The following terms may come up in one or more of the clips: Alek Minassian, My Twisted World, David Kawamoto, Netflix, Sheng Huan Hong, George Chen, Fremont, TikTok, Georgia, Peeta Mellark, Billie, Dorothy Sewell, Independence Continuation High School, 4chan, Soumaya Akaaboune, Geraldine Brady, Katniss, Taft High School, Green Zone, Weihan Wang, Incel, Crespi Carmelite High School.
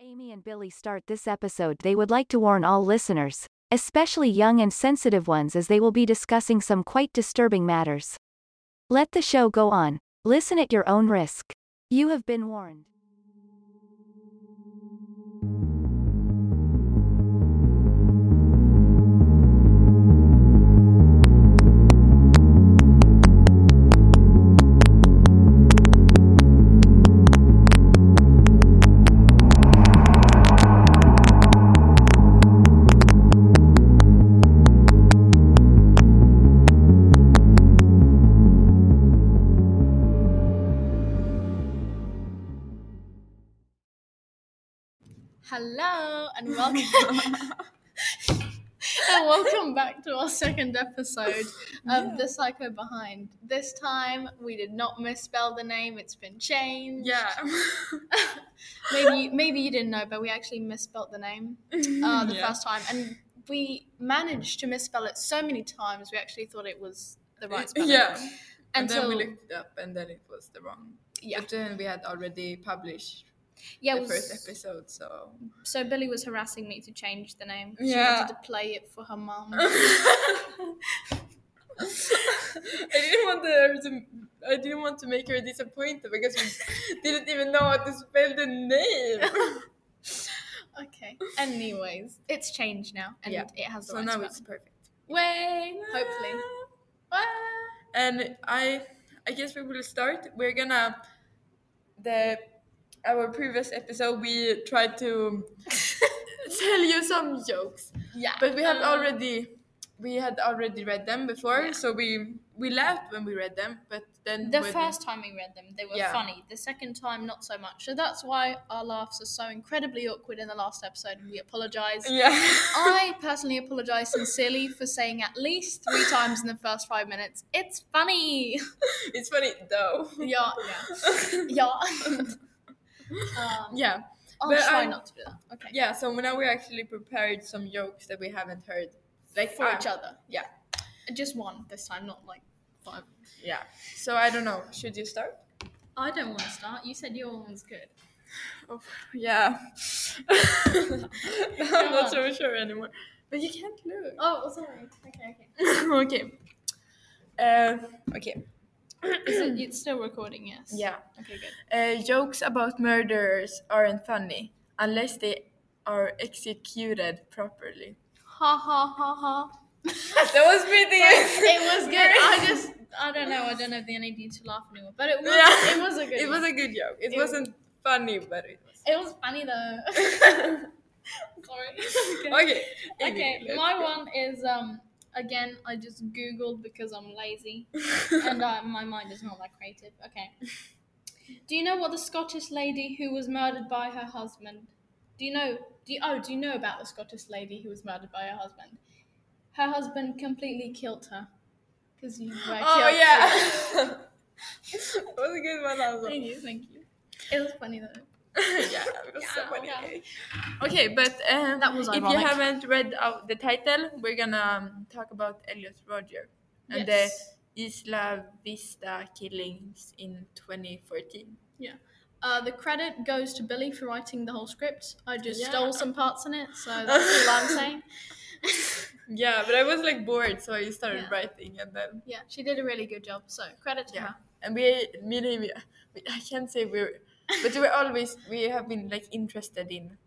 Amy and Billie start this episode, they would like to warn all listeners, especially young and sensitive ones, as they will be discussing some quite disturbing matters. Let the show go on. Listen at your own risk. You have been warned. Hello and welcome and welcome back to our second episode of The Psycho Behind. This time we did not misspell the name, it's been changed. Yeah. maybe you didn't know, but we actually misspelled the name first time, and we managed to misspell it so many times we actually thought it was the right spelling. Yeah. And then we looked it up and then it was the wrong. Yeah. But then we had already published the first episode, so Billie was harassing me to change the name. She wanted to play it for her mum. I didn't want to make her disappointed because we didn't even know how to spell the name. Okay. Anyways, it's changed now, and it has the right now spell. It's perfect. Way, hopefully. And I guess we will start. We're gonna Our previous episode, we tried to tell you some jokes. Yeah. But we had already read them before, so we laughed when we read them, but then the first time we read them, they were funny. The second time, not so much. So that's why our laughs are so incredibly awkward in the last episode, and we apologize. Yeah. I personally apologize sincerely for saying at least 3 times in the first 5 minutes, it's funny. It's funny though. Yeah. Yeah. Yeah. I'll try not to do that. Okay. Yeah, so now we actually prepared some jokes that we haven't heard, like for each other. Yeah, just one this time, not like 5. Yeah. So I don't know. Should you start? I don't want to start. You said your one was good. Oh, yeah. I'm not so sure anymore. But you can't look. Oh, sorry. Okay. Okay. It's still recording, yes. Yeah. Okay, good. Jokes about murderers aren't funny unless they are executed properly. Ha ha ha ha. That was pretty good. It was good. I don't know if they need to laugh anymore. But it was it was a good joke. It was a good joke. It wasn't funny, but it was. It was funny though. Sorry. Okay. Okay, my one is again, I just Googled because I'm lazy and my mind is not that creative. Okay. Do you know what the Scottish lady who was murdered by her husband? Do you know about the Scottish lady who was murdered by her husband? Her husband completely killed her because you were killed. Oh, yeah. That was a good one, also. Thank you. It was funny, though. It was so funny. Yeah. Okay, but that was ironic. If you haven't read the title, we're gonna talk about Elliot Roger and the Isla Vista killings in 2014. Yeah. The credit goes to Billie for writing the whole script. I just stole some parts in it, so that's all I'm saying. Yeah, but I was like bored, so I started writing, and then she did a really good job. So credit to her. And I can't say we're. But we have been like interested in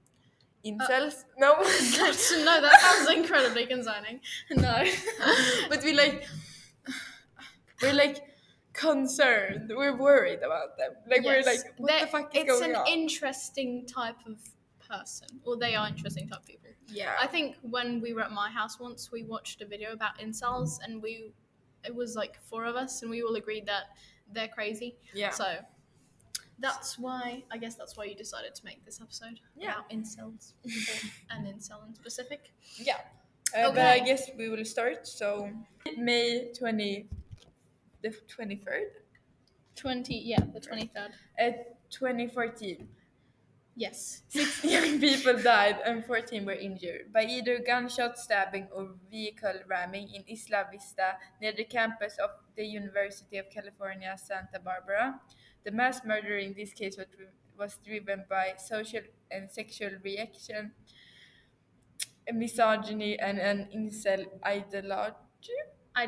incels. No, that sounds incredibly concerning. No. But we're concerned. We're worried about them. We're like, what the fuck is going on? It's an interesting type of person. Or they are interesting type of people. Yeah. I think when we were at my house once, we watched a video about incels, and it was like 4 of us, and we all agreed that they're crazy. Yeah. So I guess that's why you decided to make this episode about incels and incel in specific. Yeah. Okay. But I guess we will start. So May 23rd. 2014. Yes. 6 young people died and 14 were injured by either gunshot stabbing or vehicle ramming in Isla Vista near the campus of the University of California, Santa Barbara. The mass murder in this case was was driven by social and sexual reaction, misogyny, and an incel ideology. Yeah.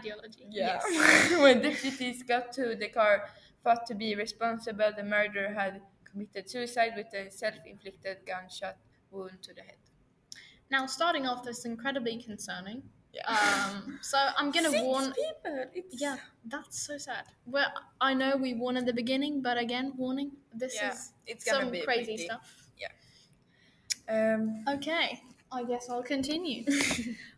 Yes. When deputies got to the car thought to be responsible, the murderer had committed suicide with a self-inflicted gunshot wound to the head. Now, starting off, that's incredibly concerning. Yeah. So I'm gonna warn people. Yeah, that's so sad. Well, I know we warned at the beginning, but again, warning. It's some crazy stuff. Yeah. Okay, I guess I'll continue.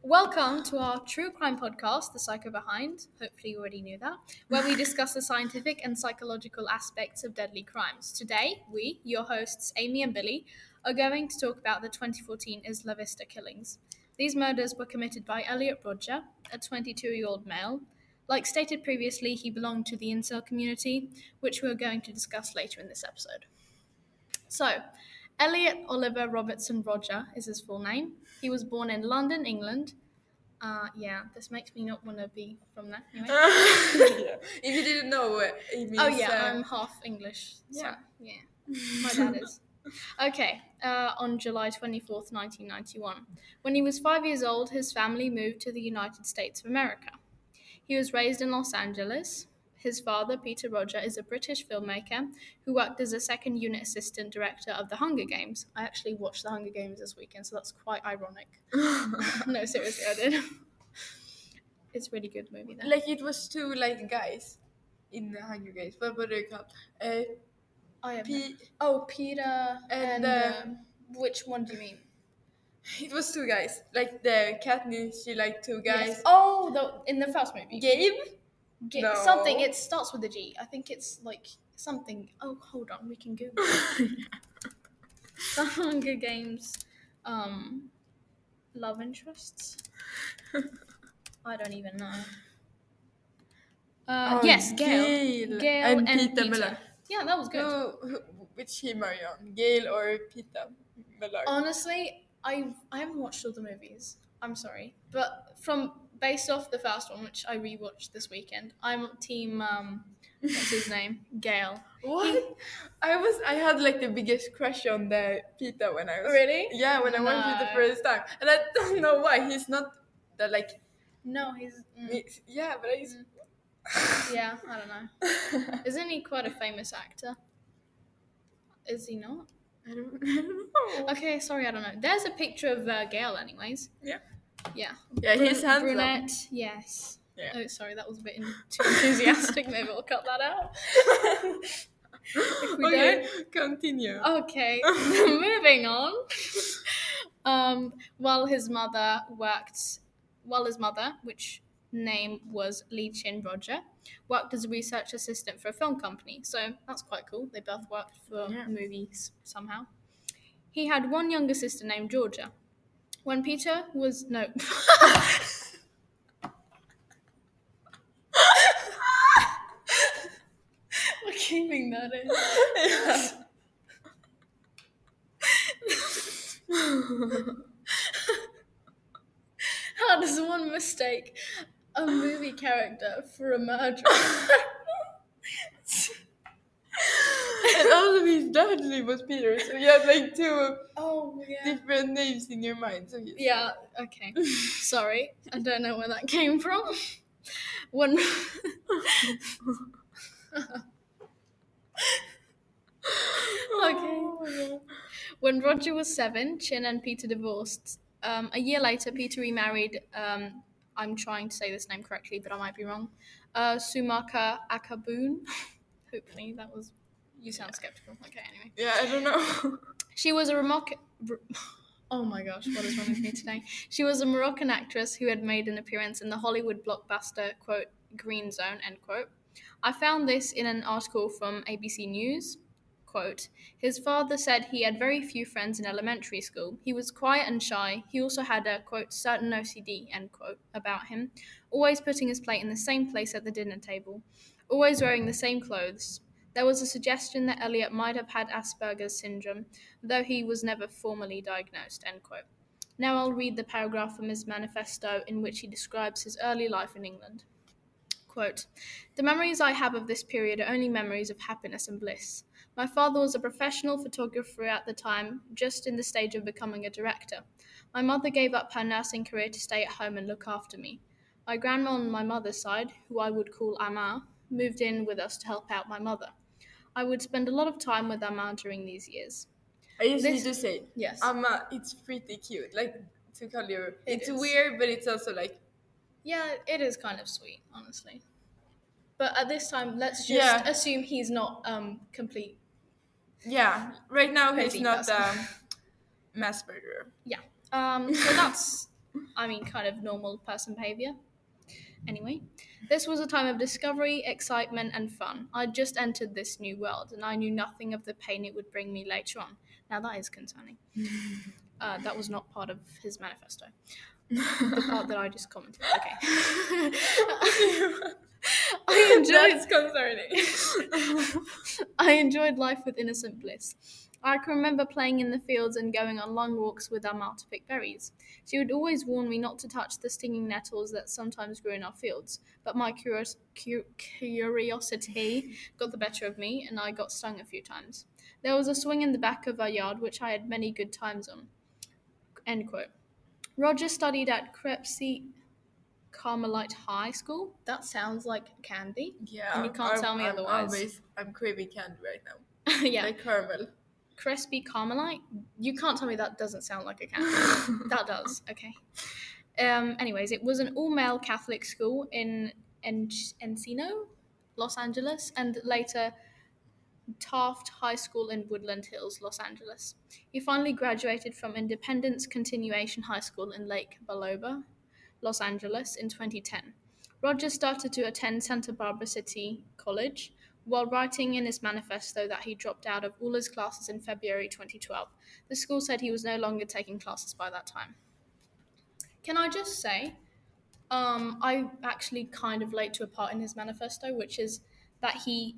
Welcome to our true crime podcast, The Psycho Behind. Hopefully, you already knew that, where we discuss the scientific and psychological aspects of deadly crimes. Today, we, your hosts Amy and Billie, are going to talk about the 2014 Isla Vista killings. These murders were committed by Elliot Rodger, a 22-year-old male. Like stated previously, he belonged to the incel community, which we're going to discuss later in this episode. So, Elliot Oliver Robertson Rodger is his full name. He was born in London, England. This makes me not want to be from there. Anyway. If you didn't know, it means... I'm half English. Yeah. So, my dad is. Okay, on July 24th, 1991. When he was 5 years old, his family moved to the United States of America. He was raised in Los Angeles. His father, Peter Rodger, is a British filmmaker who worked as a second unit assistant director of The Hunger Games. I actually watched The Hunger Games this weekend, so that's quite ironic. No, seriously, I did. It's a really good movie, though. Like, it was two, guys in The Hunger Games. What were they called? Peeta and which one do you mean? It was two guys. Like the Katniss, she liked two guys. Yes. Oh, in the first movie. Gabe? No. Something, it starts with a G. I think it's like something. Oh, hold on, we can Google it. The Hunger Games, love interests? I don't even know. Gale. Gale and Peeta Mellark. Yeah, that was good. Which him are you on? Gale or Peeta Mellark? Honestly, I haven't watched all the movies. I'm sorry. But based off the first one, which I rewatched this weekend, I'm team, what's his name? Gale. What? I had the biggest crush on the Peeta when I was... Really? Yeah, when I went through the first time. And I don't know why. He's not the No, he's... Yeah, but he's... Yeah, I don't know. Isn't he quite a famous actor? Is he not? I don't know. Okay, sorry, I don't know. There's a picture of Gale, anyways. Yeah. Yeah. Yeah, he's handsome. Brunette, yes. Yeah. Oh, sorry, that was a bit too enthusiastic. Maybe we'll cut that out. Continue. Okay, moving on. Which name was Li Chin Rodger, worked as a research assistant for a film company. So that's quite cool. They both worked for movies somehow. He had one younger sister named Georgia. When Peter was... No. We're keeping that in. Yeah. How does one mistake a movie character for a murderer? And also his dad's name was Peter, so you have two different names in your mind. So okay. Sorry, I don't know where that came from. One. Okay. When Rodger was 7, Chin and Peter divorced. A year later, Peter remarried... I'm trying to say this name correctly, but I might be wrong. Soumaya Akaaboune. Hopefully, that was... You sound skeptical. Okay, anyway. Yeah, I don't know. She was a Oh my gosh, what is wrong with me today? She was a Moroccan actress who had made an appearance in the Hollywood blockbuster, quote, Green Zone, end quote. I found this in an article from ABC News. Quote, his father said he had very few friends in elementary school. He was quiet and shy. He also had a, quote, certain OCD, end quote, about him, always putting his plate in the same place at the dinner table, always wearing the same clothes. There was a suggestion that Elliot might have had Asperger's syndrome, though he was never formally diagnosed, end quote. Now I'll read the paragraph from his manifesto in which he describes his early life in England. Quote, the memories I have of this period are only memories of happiness and bliss. My father was a professional photographer at the time, just in the stage of becoming a director. My mother gave up her nursing career to stay at home and look after me. My grandma on my mother's side, who I would call Ama, moved in with us to help out my mother. I would spend a lot of time with Ama during these years. I usually do say, yes, Ama, it's pretty cute, like to call her. It's weird, but it's also like... Yeah, it is kind of sweet, honestly. But at this time, let's just assume he's not complete. Yeah, right now he's not a mass murderer. Yeah, so that's... I mean, kind of normal person behavior. Anyway, this was a time of discovery, excitement, and fun. I'd just entered this new world, and I knew nothing of the pain it would bring me later on. Now, that is concerning. That was not part of his manifesto. The part that I just commented. Okay. I enjoyed life with innocent bliss. I can remember playing in the fields and going on long walks with Amal to pick berries. She would always warn me not to touch the stinging nettles that sometimes grew in our fields, but my curiosity got the better of me, and I got stung a few times. There was a swing in the back of our yard, which I had many good times on. End quote. Roger studied at Crespi Carmelite High School. That sounds like candy. Yeah. And you can't tell me otherwise. I'm craving candy right now. Yeah. Like caramel. Crespi Carmelite? You can't tell me that doesn't sound like a Catholic. That does, okay. Anyways, it was an all-male Catholic school in Encino, Los Angeles, and later Taft High School in Woodland Hills, Los Angeles. He finally graduated from Independence Continuation High School in Lake Baloba, Los Angeles, in 2010. Roger started to attend Santa Barbara City College, while writing in his manifesto that he dropped out of all his classes in February 2012. The school said he was no longer taking classes by that time. Can I just say, I actually kind of relate to a part in his manifesto, which is that he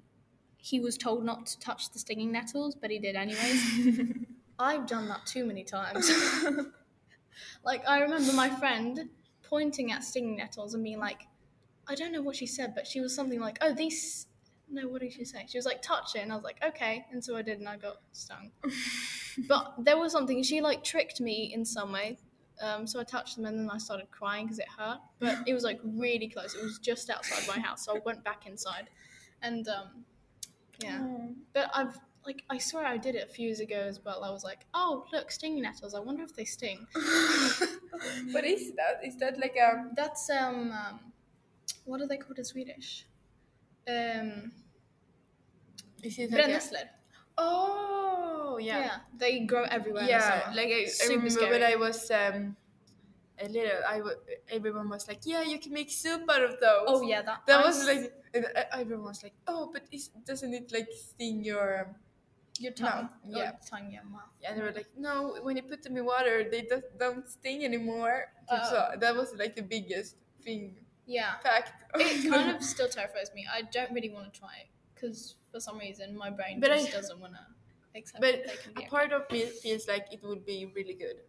was told not to touch the stinging nettles, but he did anyways. I've done that too many times. Like, I remember my friend pointing at stinging nettles and being like, I don't know what she said, but she was something like, oh, these... No, what did she say? She was like, touch it. And I was like, okay. And so I did, and I got stung. But there was something. She, like, tricked me in some way. So I touched them, and then I started crying because it hurt. But it was, like, really close. It was just outside my house. So I went back inside. And, yeah. Aww. But I've, like, I swear I did it a few years ago as well. I was like, oh, look, stinging nettles. I wonder if they sting. What is that? Is that, like, a... That's, what are they called in Swedish? Is it brännässlor? Oh, yeah. Yeah, they grow everywhere. Yeah, like I remember scary. When I was a little, everyone was like, yeah, you can make soup out of those. Oh, yeah, that was like, and everyone was like, oh, but doesn't it like sting your tongue? No, yeah, tongue, your mouth. Yeah, they were like, no, when you put them in water, they don't sting anymore. So that was like the biggest thing. Yeah, it kind of still terrifies me. I don't really want to try it because for some reason my brain just doesn't want to accept it. But a part of me feels like it would be really good.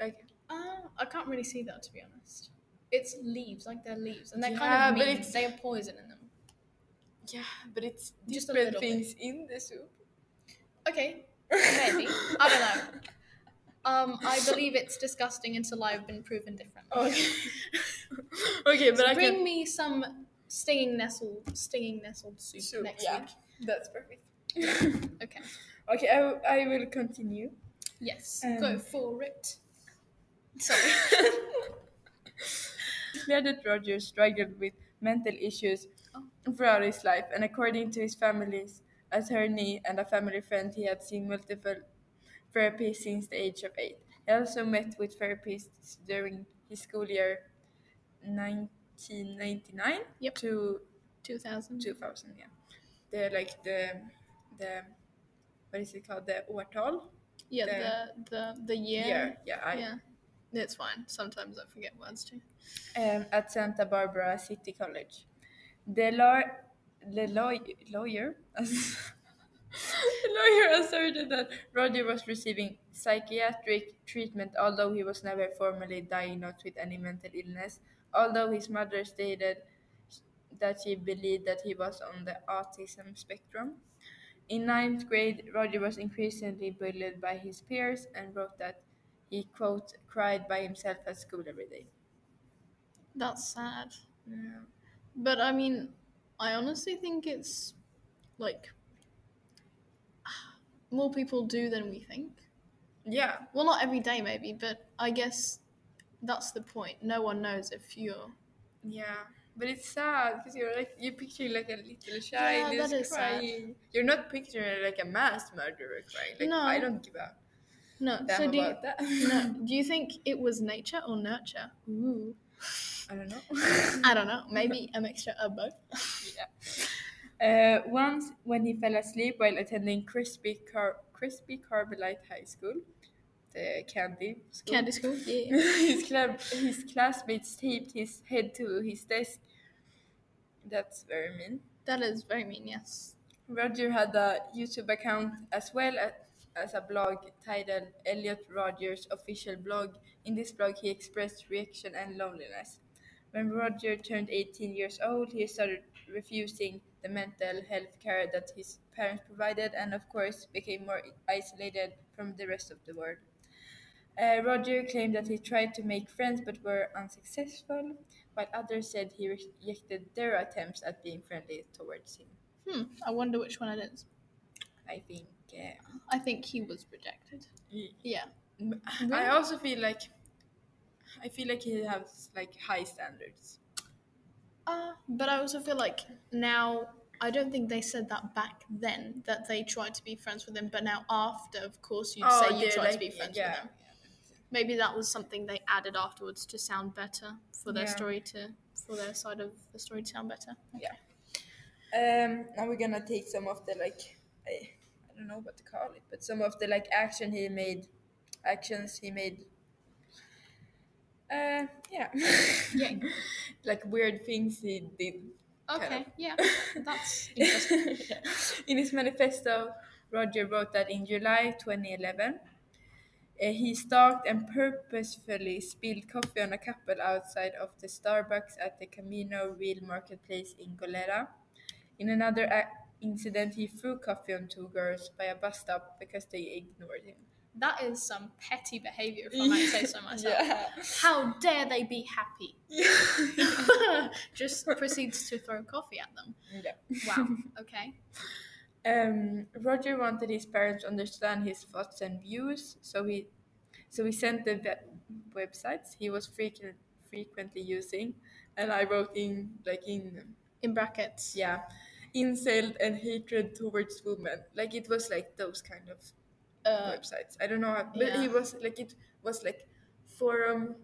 Like, I can't really see that, to be honest. It's leaves, like they're leaves, and they're kind of mean. They have poison in them. Yeah, but it's just different things in the soup. Okay, maybe. I don't know. I believe it's disgusting until I've been proven different. Okay. Okay, but so bring me some stinging nestled soup next week. That's perfect. Okay. Okay, I will continue. Yes, go for it. Sorry. Elliot Roger struggled with mental issues throughout his life, and according to his family's attorney and a family friend, he had seen multiple therapy since the age of 8. He also met with therapists during his school year 1999 to 2000. 2000, yeah. The what is it called? The årtal? Yeah, the year. Yeah. It's fine. Sometimes I forget words too. At Santa Barbara City College. The lawyer The lawyer asserted that Rodger was receiving psychiatric treatment, although he was never formally diagnosed with any mental illness, although his mother stated that she believed that he was on the autism spectrum. In ninth grade, Rodger was increasingly bullied by his peers and wrote that he, quote, cried by himself at school every day. That's sad. Yeah. But I mean, I honestly think it's like more people do than we think. Yeah. Well, not every day maybe, but I guess that's the point. No one knows if you're... Yeah. But it's sad because you're like, you're picturing like a little child is crying. Sad. You're not picturing like a mass murderer crying. Like, no. I don't give a damn so about that. No. Do you think it was nature or nurture? Ooh. I don't know. I don't know. Maybe a mixture of both. Yeah. Once, when he fell asleep while attending Crespi Carmelite High School, the candy school. Candy school, yeah. His classmates taped his head to his desk. That's very mean. That is very mean, yes. Rodger had a YouTube account as well as a blog titled Elliot Rodger's Official Blog. In this blog, he expressed reaction and loneliness. When Rodger turned 18 years old, he started refusing the mental health care that his parents provided and, of course, became more isolated from the rest of the world. Rodger claimed that he tried to make friends but were unsuccessful, while others said he rejected their attempts at being friendly towards him. I wonder which one it is. I think he was rejected. Yeah. I also feel like he has like high standards. But I also feel like now, I don't think they said that back then, that they tried to be friends with him, but now after, of course, you'd say you tried to be friends with him. Maybe that was something they added afterwards to sound better, for their story for their side of the story to sound better. Okay. Yeah. Now we're gonna take some of the like, I don't know what to call it, but some of the like actions he made. Yeah. Like weird things he did. Okay, kind of. Yeah, that's interesting. Yeah. In his manifesto, Rodger wrote that in July 2011, he stalked and purposefully spilled coffee on a couple outside of the Starbucks at the Camino Real Marketplace in Goleta. In another incident, he threw coffee on two girls by a bus stop because they ignored him. That is some petty behaviour, if I might say so myself. Yeah. How dare they be happy? Yeah. Just proceeds to throw coffee at them. Yeah. Wow, okay. Rodger wanted his parents to understand his thoughts and views, so he sent the websites he was frequently using, and I wrote in brackets. Yeah. Incel and hatred towards women. Like, it was like those kind of websites. I don't know how, but he was like, it was like forum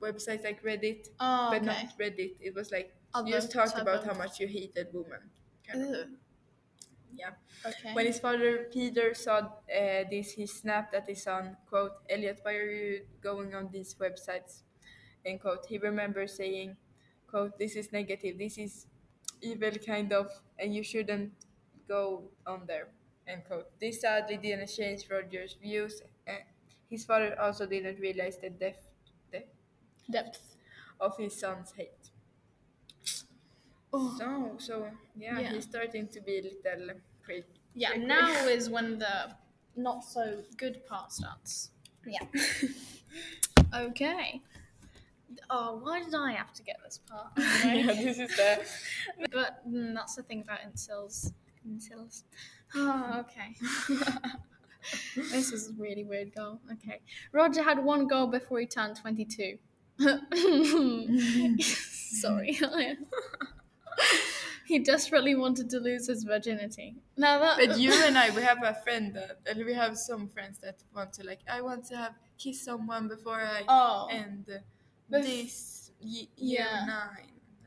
websites like Reddit, but not Reddit. It was like you just talked about how much you hated women. Kind of. Yeah. Okay. When his father Peter saw this, he snapped at his son, quote, "Elliot, why are you going on these websites?" End quote. He remembers saying, quote, "This is negative. This is evil, kind of, and you shouldn't go on there." End quote. This sadly didn't change Rodger's views. His father also didn't realize the depth of his son's hate. Oh. So, he's starting to be a little prick. Yeah, now is when the not so good part starts. Yeah. Okay. Oh, why did I have to get this part? Anyway? Yeah, this is there. But that's the thing about incels. Oh, okay. This is a really weird goal. Okay. Rodger had one goal before he turned 22. Sorry. He desperately wanted to lose his virginity. But you and I, we have a friend and we have some friends that want to, like, I want to have kiss someone before I end this year 9.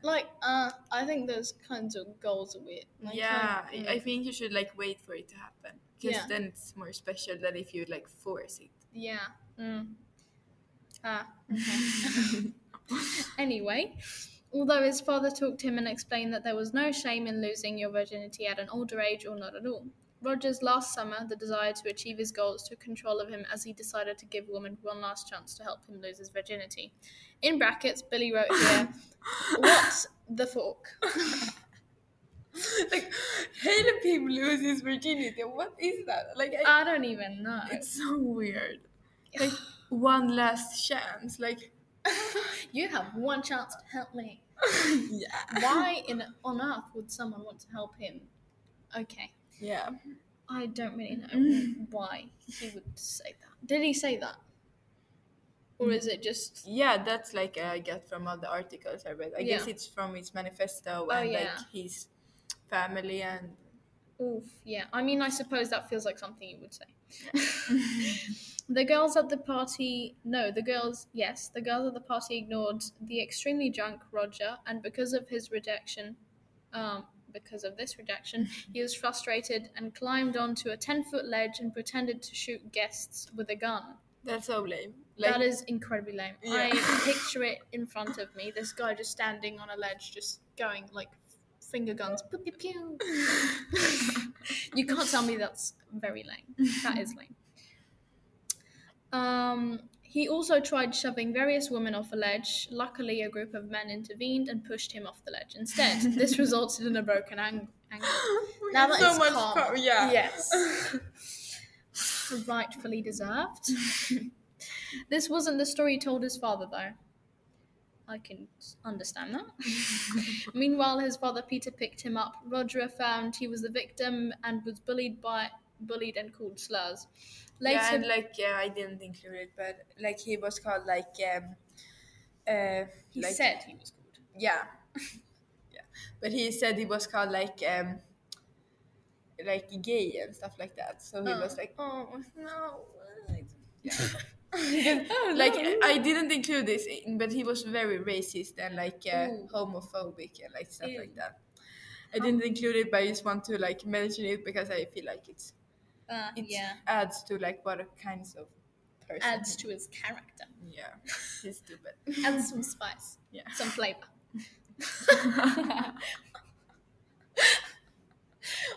Like, I think those kinds of goals are weird. Like, I think you should, like, wait for it to happen. Because then it's more special than if you, like, force it. Yeah. Mm. Okay. Anyway, although his father talked to him and explained that there was no shame in losing your virginity at an older age or not at all. Rodger's last summer, the desire to achieve his goals took control of him as he decided to give women one last chance to help him lose his virginity. In brackets, Billie wrote here, "What the fork?" Like, help him lose his virginity. What is that? Like, I don't even know. It's so weird. Like, one last chance. Like, you have one chance to help me. Yeah. Why on earth would someone want to help him? Okay. Yeah. I don't really know why he would say that. Did he say that? Or is it just... Yeah, that's like I get from all the articles I read. I guess it's from his manifesto and his family and... Oof, yeah. I mean, I suppose that feels like something you would say. The girls at the party ignored the extremely drunk Roger, and because of this rejection, he was frustrated and climbed onto a 10-foot ledge and pretended to shoot guests with a gun. That's so lame. Like, that is incredibly lame. Yeah. I picture it in front of me. This guy just standing on a ledge, just going like finger guns. Pew, pew, pew. You can't tell me that's very lame. That is lame. He also tried shoving various women off a ledge. Luckily, a group of men intervened and pushed him off the ledge instead. This resulted in a broken ankle. Now that so is much calm. Yeah. Yes. Rightfully deserved. This wasn't the story he told his father, though. I can understand that. Meanwhile, his father, Peter, picked him up. Roger affirmed he was the victim and was bullied and called slurs. Later, I didn't include it, but like he was called said he was called. Yeah. Yeah. But he said he was called like gay and stuff like that. So he was like, oh no. Yeah. I didn't include this, but he was very racist and homophobic and stuff like that. I didn't include it, but I just want to mention it because I feel like it's adds to what kinds of person adds to his character. Yeah, he's stupid. Adds some spice. Yeah, some flavor.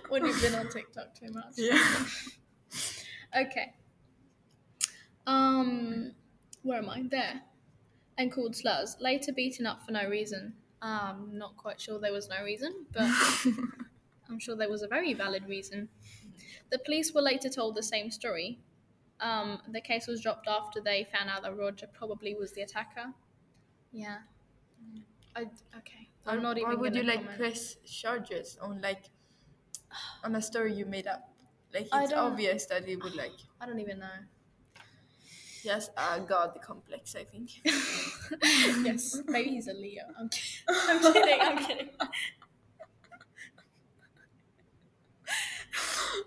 When you've been on TikTok too much. Yeah. Okay. Where am I? There. And called slurs. Later beaten up for no reason. I'm not quite sure there was no reason, but I'm sure there was a very valid reason. The police were later told the same story. The case was dropped after they found out that Roger probably was the attacker. Yeah. Okay. I'm not even going to would you, press charges on, on a story you made up? Like, it's obvious that it would, I don't even know. Yes, God, the complex, I think. Yes, maybe he's a Leo. I'm kidding.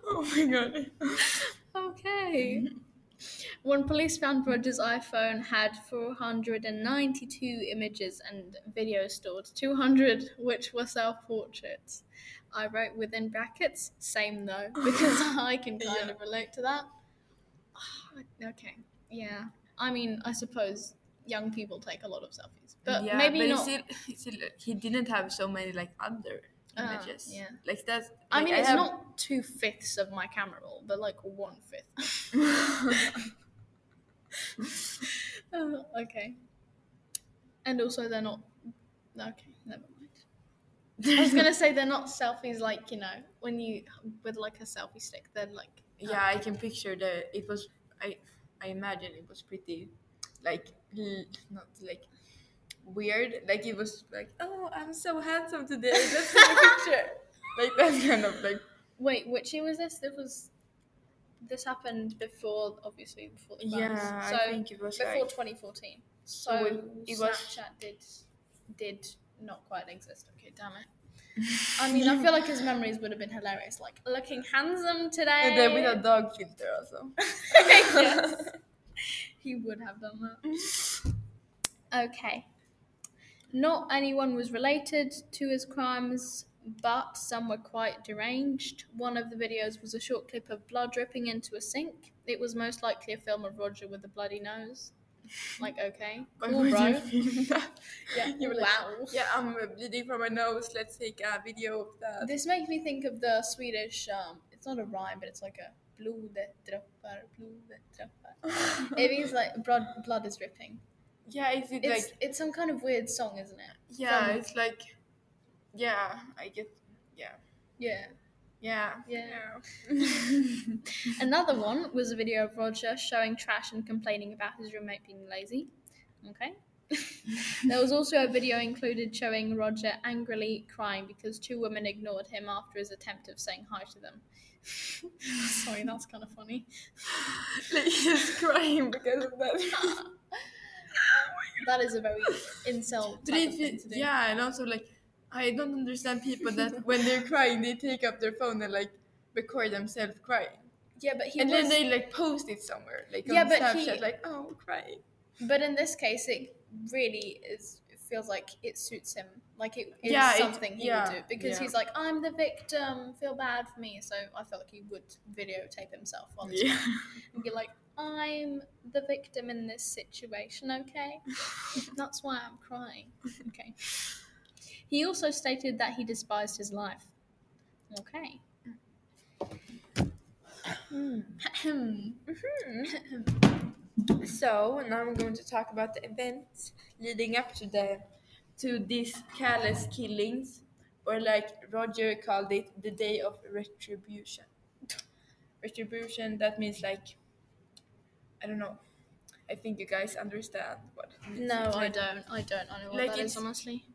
Oh my God. Okay. When police found Roger's iPhone had 492 images and videos stored, 200 which were self-portraits. I wrote within brackets, same though, because I can kind of relate to that. Okay. Yeah, I mean, I suppose young people take a lot of selfies, but maybe not. He didn't have so many other images. Yeah, that's. I mean, it's not 2/5 of my camera roll, but 1/5. Okay. And also, they're not. Okay, never mind. I was gonna say they're not selfies when you with a selfie stick. They're yeah, I can picture that. It was I imagine it was pretty, not, weird. Like, it was oh, I'm so handsome today. That's my picture. That's kind of, Wait, which year was this? This happened before, obviously, before the virus. Yeah, so I think it was, before 2014. So, Snapchat did not quite exist. Okay, damn it. I mean, I feel like his memories would have been hilarious. Looking handsome today. And then with a dog filter also. Yes. He would have done that. Okay. Not anyone was related to his crimes, but some were quite deranged. One of the videos was a short clip of blood dripping into a sink. It was most likely a film of Roger with a bloody nose. Okay. Cool, bro. Yeah. Wow. Yeah, I'm bleeding from my nose. Let's take a video of that. This makes me think of the Swedish, it's not a rhyme, but it's a blodet droppar. It means blood is dripping. Yeah, it's some kind of weird song, isn't it? Yeah, I get, yeah. Yeah. Another one was a video of Roger showing trash and complaining about his roommate being lazy. Okay. There was also a video included showing Roger angrily crying because two women ignored him after his attempt of saying hi to them. Sorry, that's kind of funny. Like, he's crying because of that. That is a very incel thing to do. Yeah, and also, like, I don't understand people that when they're crying, they take up their phone and, like, record themselves crying. Yeah, but then they, like, post it somewhere. Like, on Snapchat, like, oh, I'm crying. But in this case, it really is. It feels like it suits him. Like, it is something he would do. Because he's like, I'm the victim. Feel bad for me. So I felt like he would videotape himself while he's crying. And be like, I'm the victim in this situation, okay? That's why I'm crying. Okay. He also stated that he despised his life. Okay. So now I'm going to talk about the events leading up to these callous killings, or like Roger called it, the day of retribution. Retribution, that means like, I don't know. I think you guys understand what it means. No, like, I don't know what like that is, honestly.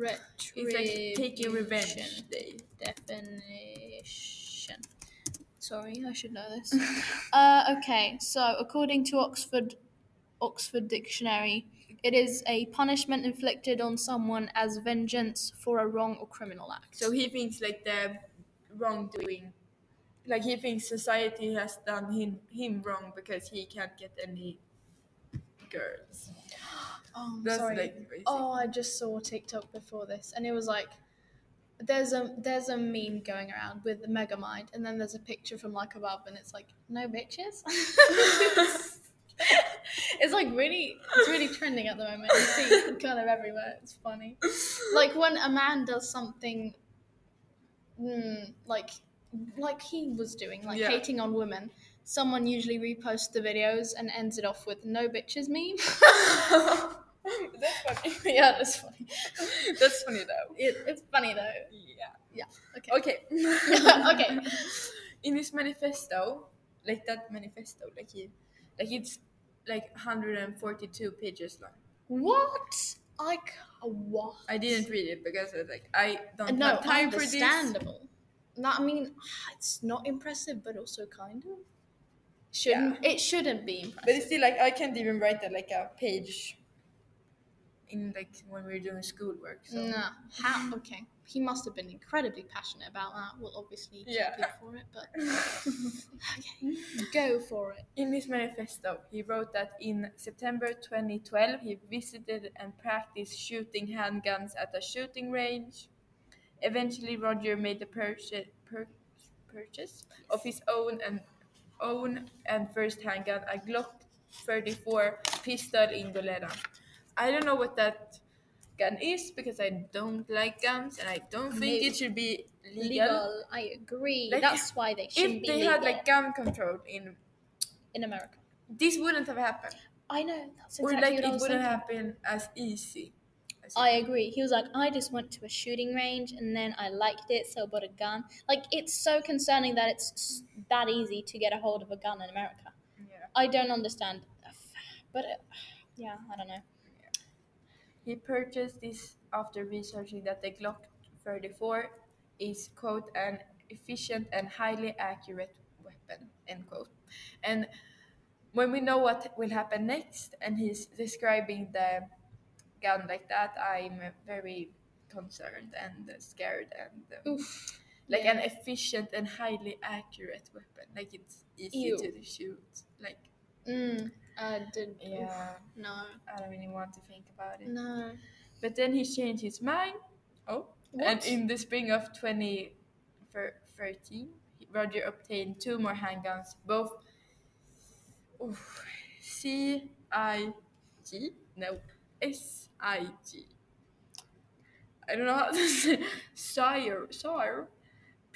It's like taking revenge day. Definition. Sorry, I should know this. Okay, so according to Oxford Dictionary, it is a punishment inflicted on someone as vengeance for a wrong or criminal act. So he thinks like the wrongdoing, like he thinks society has done him wrong because he can't get any girls. Oh, that's sorry. Like basic. Oh, I just saw TikTok before this, and it was like, there's a meme going around with the Megamind, and then there's a picture from like above, and it's like, no bitches. It's like really, it's really trending at the moment. You see it kind of everywhere. It's funny. Like when a man does something, like he was doing, like hating on women. Someone usually reposts the videos and ends it off with "no bitches" meme. That's funny. Yeah, that's funny. That's funny though. It's funny though. Yeah. Yeah. Okay. In this manifesto, it's like 142 pages long. What? What? I didn't read it because I was like, I don't have time for this. No, understandable. No, I mean, it's not impressive, but also kind of. It shouldn't be impressive. But it's still like, I can't even write that like a page in like when we were doing schoolwork. So. No. How? Okay. He must have been incredibly passionate about that. We'll obviously keep it for it, but okay. Go for it. In his manifesto, he wrote that in September 2012, he visited and practiced shooting handguns at a shooting range. Eventually, Roger made the purchase of his own and first handgun, a Glock 34 pistol in Goleta. I don't know what that gun is because I don't like guns and I don't think it should be legal. I agree. Like, that's why they shouldn't be legal. If they had like gun control in America, this wouldn't have happened. I know. That's exactly what I was thinking. Or like it wouldn't happen as easy. I agree. He was like, I just went to a shooting range and then I liked it, so I bought a gun. Like, it's so concerning that it's that easy to get a hold of a gun in America. Yeah. I don't understand. But, I don't know. Yeah. He purchased this after researching that the Glock 34 is, quote, an efficient and highly accurate weapon, end quote. And when we know what will happen next, and he's describing the gun like that, I'm very concerned and scared and an efficient and highly accurate weapon. Like it's easy to shoot. Like I don't really want to think about it. No. But then he changed his mind. Oh. What? And in the spring of 2013, Roger obtained two more handguns, both SIG. I don't know how to say. Sire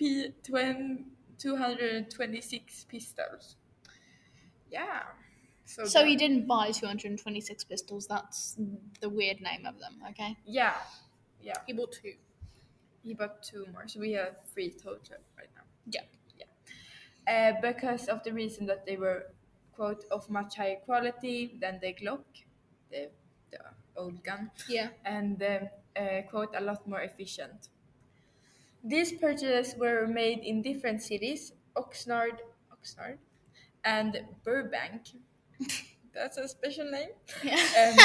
P226 pistols. Yeah. So he didn't buy 226 pistols. That's the weird name of them. Okay. Yeah. He bought two. he booked two more, so we have three total right now. Yeah. Because of the reason that they were, quote, of much higher quality than the Glock, the old gun. Yeah. And, quote, a lot more efficient. These purchases were made in different cities, Oxnard, and Burbank. That's a special name. Yeah.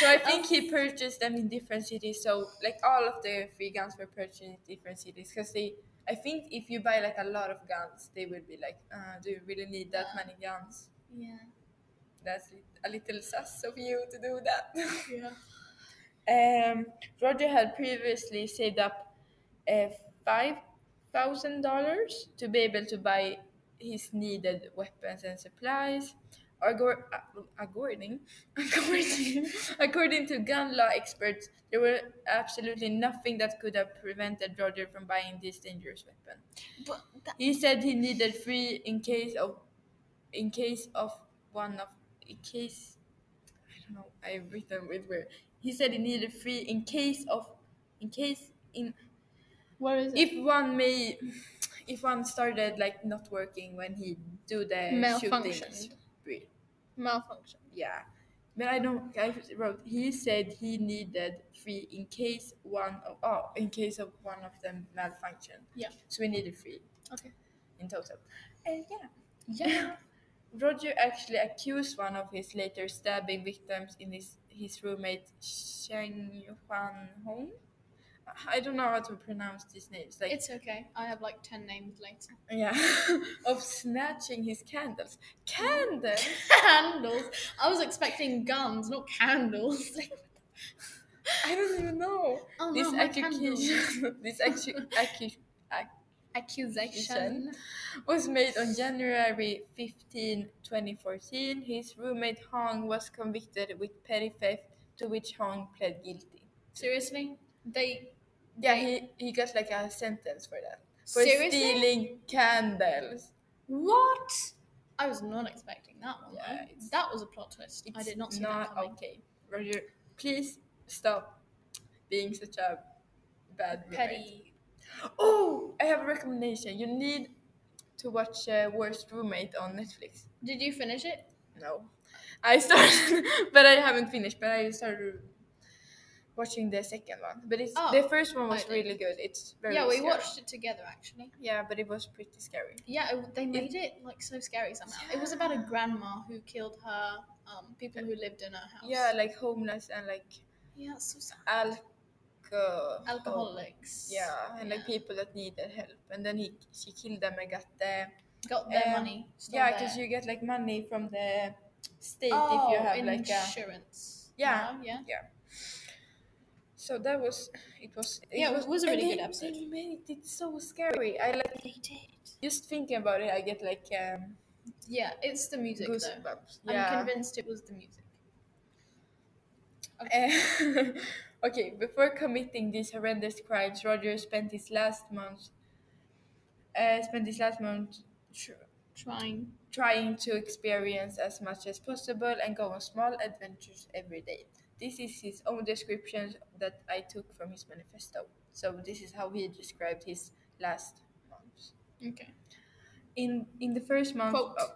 So I think he purchased them in different cities. So like all of the free guns were purchased in different cities because they. I think if you buy like a lot of guns, they will be like, "Do you really need that many guns?" Yeah. That's a little sus of you to do that. Yeah. Roger had previously saved up $5,000 to be able to buy his needed weapons and supplies. According to gun law experts, there were absolutely nothing that could have prevented Roger from buying this dangerous weapon. He said he needed three if one started like not working when he do the shootings. Malfunction. Yeah. But I wrote, he said he needed three in case one of them malfunctioned. Yeah. So we needed three. Okay. In total. Yeah. Roger actually accused one of his later stabbing victims in his roommate Sheng Huan Hong. I don't know how to pronounce these names. Like, it's okay. I have like 10 names later. Yeah. Of snatching his candles. Candles? I was expecting guns, not candles. I don't even know. Oh, this accusation. Accusation was made on January 15, 2014. His roommate Hong was convicted with petty theft, to which Hong pled guilty. Seriously? He got like a sentence for that. For stealing candles. What? I was not expecting that one. Yeah, that was a plot twist. I did not see that coming. Okay. Roger, please stop being such a bad petty. Roommate. Oh, I have a recommendation. You need to watch Worst Roommate on Netflix. Did you finish it? No. I started, but I haven't finished, but I started watching the second one, but the first one was really good. It's very scary. Watched it together actually. Yeah, but it was pretty scary. Yeah, they made it like so scary somehow. Yeah. It was about a grandma who killed her people who lived in her house. Yeah, like homeless and like so sad. Alcoholics. Yeah, and like people that needed help. And then she killed them and got their money. Yeah, because you get like money from the state if you have like insurance. Yeah. So that was, it was a really good episode. They made it so scary. I like they did. Just thinking about it, I get like it's the music goosebumps. Though. Yeah. I'm convinced it was the music. Okay. Okay, before committing these horrendous crimes, Roger spent his last month. Trying to experience as much as possible and go on small adventures every day. This is his own description that I took from his manifesto. So this is how he described his last month. Okay. In the first month... Quote.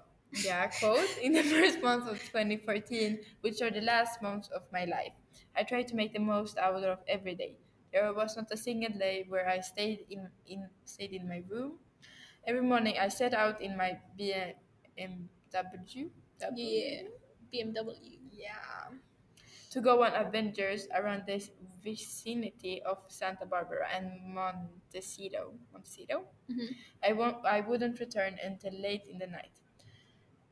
In the first month of 2014, which are the last months of my life, I tried to make the most out of every day. There was not a single day where I stayed in my room. Every morning I set out in my BMW. BMW. Yeah. To go on adventures around the vicinity of Santa Barbara and Montecito. Mm-hmm. I wouldn't return until late in the night.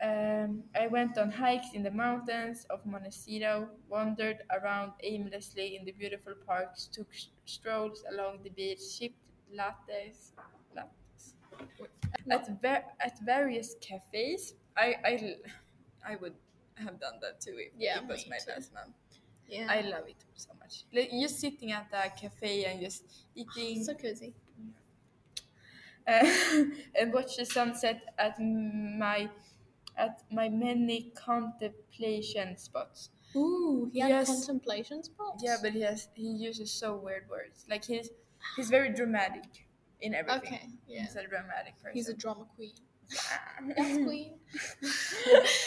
I went on hikes in the mountains of Montecito, wandered around aimlessly in the beautiful parks, took strolls along the beach, sipped lattes at various cafes. I would have done that too. It was my last month. Yeah. I love it so much. Like, just sitting at the cafe and just eating. So cozy. And watch the sunset at my many contemplation spots. Ooh, he has contemplation spots? Yeah, but he uses so weird words. Like He's very dramatic in everything. Okay, yeah. He's a dramatic person. He's a drama queen. Yes, queen.